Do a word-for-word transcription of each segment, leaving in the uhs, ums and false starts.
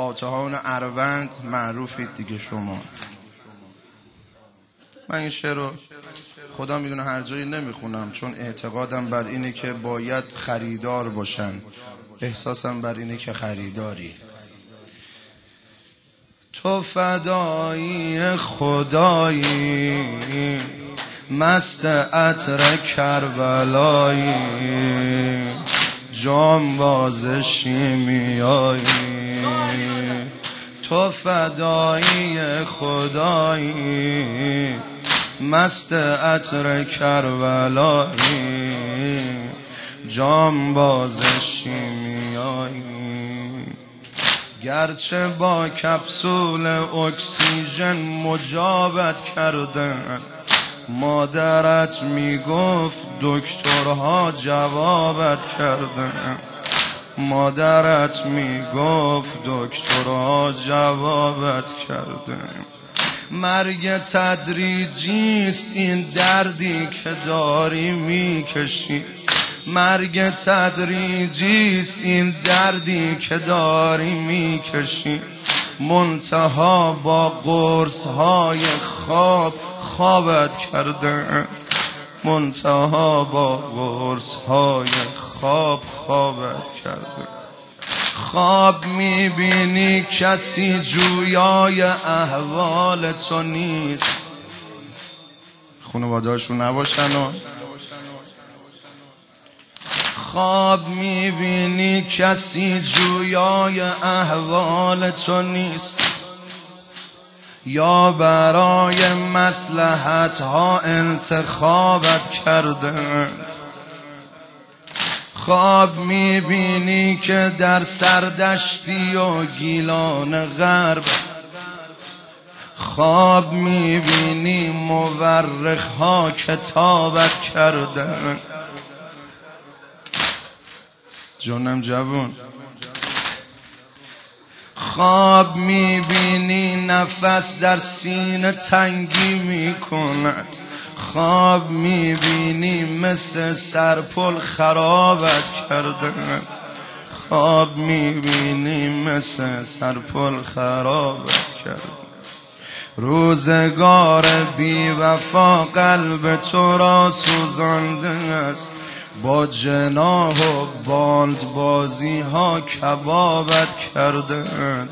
فاتحان اروند معروفید دیگه شما. من این شعر رو خدا میدونه هر جایی نمیخونم، چون اعتقادم بر اینه که باید خریدار باشن، احساسم بر اینه که خریداری. تو فدایی خدایی، مست عطر کربلایی، جانباز شیمیایی. تو فدایی خدایی، مست عطر کربلایی، جانباز شیمیایی. گرچه با کپسول اکسیژن مجابت کردن، مادرت میگفت دکترها جوابت کردن، مادرت میگفت دکترها جوابت کردن. مرگ تدریجیست این دردی که داری میکشی، مرگ تدریجیست این دردی که داری میکشی. منتها با قرص های خواب خوابت کردن، منتها با قرص های خواب خوابت کردن. خواب میبینی کسی جویای احوال تو نیست. خانواده‌هاشون نباشن و خواب میبینی کسی جویای احوال تو نیست، یا برای مصلحت ها انتخابت کردن. خواب میبینی که در سردشتی و گیلان غرب، خواب میبینی مورخ ها کتابت کردن. جانم جوون، خواب میبینی نفس در سینه تنگی میکند، خواب میبینی مثل سرپل خرابت کردن، خواب میبینی مثل سرپل خرابت کردن. روزگار بی وفا قلب تو را سوزانده است، با جناح و باند بازی ها کبابت کردن،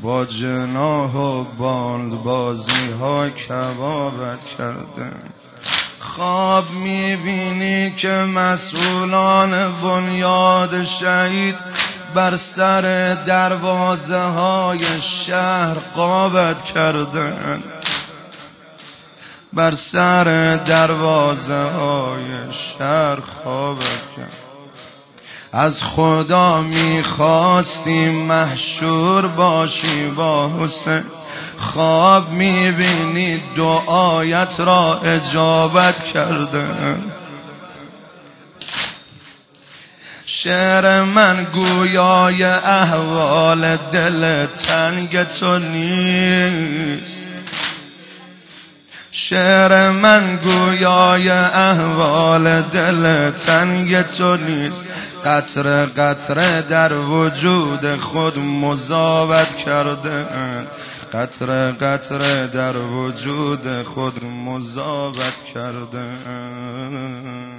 با جناح و باند بازی ها کبابت کردن. خواب میبینی که مسئولان بنیاد شهید بر سر دروازه های شهر غابت کردن، بر سر دروازه های شهر خوابت کرد. از خدا میخواستی محشور باشی با حسین، خواب میبینی دعایت را اجابت کرده. شعر من گویای احوال دل تنگ تو نیست، شعر من گویای احوال دل تنگ تو نیست. قطره قطره در وجود خود مذابت کرده، قطره قطره در وجود خود مذابت کرده.